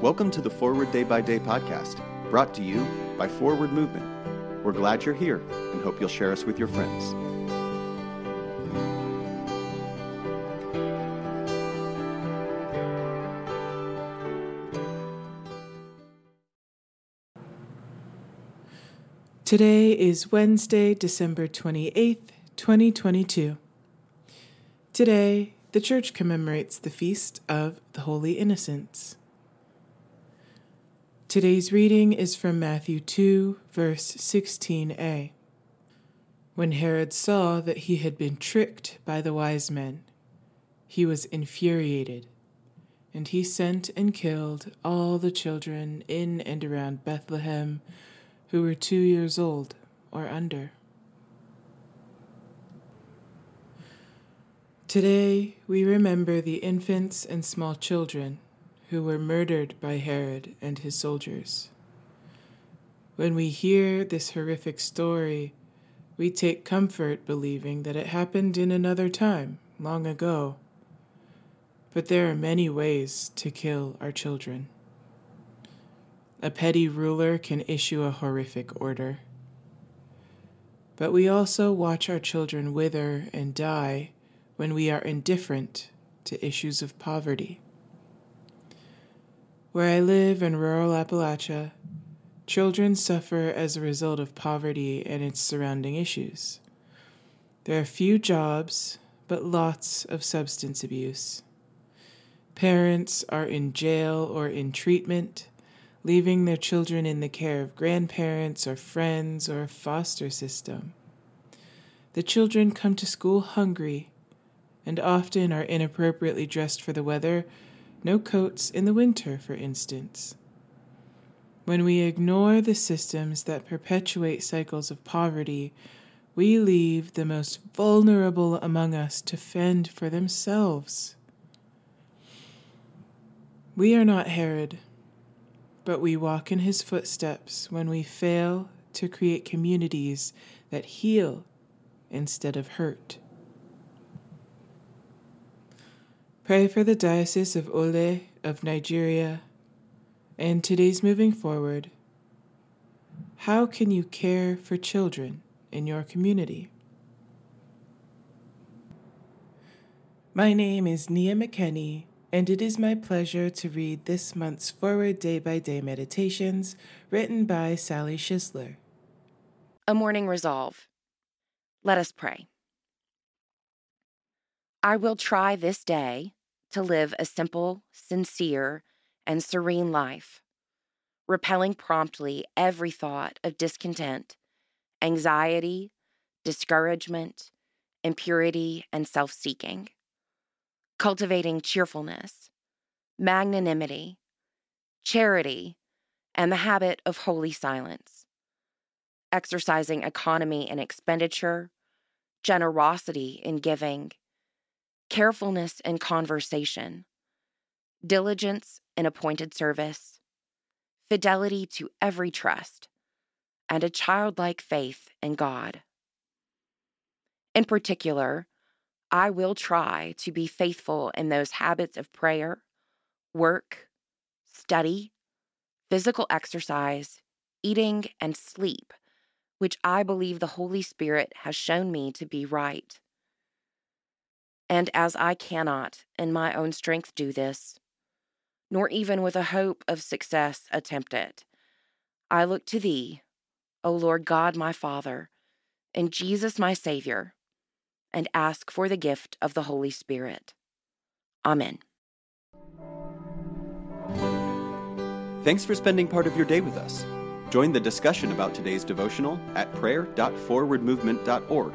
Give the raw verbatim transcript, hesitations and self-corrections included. Welcome to the Forward Day by Day podcast, brought to you by Forward Movement. We're glad you're here and hope you'll share us with your friends. Today is Wednesday, December twenty-eighth, twenty twenty-two. Today, the Church commemorates the Feast of the Holy Innocents. Today's reading is from Matthew two, verse sixteen a. When Herod saw that he had been tricked by the wise men, he was infuriated, and he sent and killed all the children in and around Bethlehem who were two years old or under. Today we remember the infants and small children who were murdered by Herod and his soldiers. When we hear this horrific story, we take comfort believing that it happened in another time, long ago. But there are many ways to kill our children. A petty ruler can issue a horrific order. But we also watch our children wither and die when we are indifferent to issues of poverty. Where I live in rural Appalachia, children suffer as a result of poverty and its surrounding issues. There are few jobs, but lots of substance abuse. Parents are in jail or in treatment, leaving their children in the care of grandparents or friends or a foster system. The children come to school hungry and often are inappropriately dressed for the weather. No coats in the winter, for instance. When we ignore the systems that perpetuate cycles of poverty, we leave the most vulnerable among us to fend for themselves. We are not Herod, but we walk in his footsteps when we fail to create communities that heal instead of hurt. Pray for the Diocese of Owerri of Nigeria, and today's moving forward. How can you care for children in your community? My name is Nia McKenney, and it is my pleasure to read this month's Forward Day by Day Meditations, written by Sally Schisler. A Morning Resolve. Let us pray. I will try this day to live a simple, sincere, and serene life, repelling promptly every thought of discontent, anxiety, discouragement, impurity, and self-seeking, cultivating cheerfulness, magnanimity, charity, and the habit of holy silence, exercising economy in expenditure, generosity in giving, carefulness in conversation, diligence in appointed service, fidelity to every trust, and a childlike faith in God. In particular, I will try to be faithful in those habits of prayer, work, study, physical exercise, eating, and sleep, which I believe the Holy Spirit has shown me to be right. And as I cannot in my own strength do this, nor even with a hope of success attempt it, I look to thee, O Lord God my Father, and Jesus my Savior, and ask for the gift of the Holy Spirit. Amen. Thanks for spending part of your day with us. Join the discussion about today's devotional at prayer dot forward movement dot org.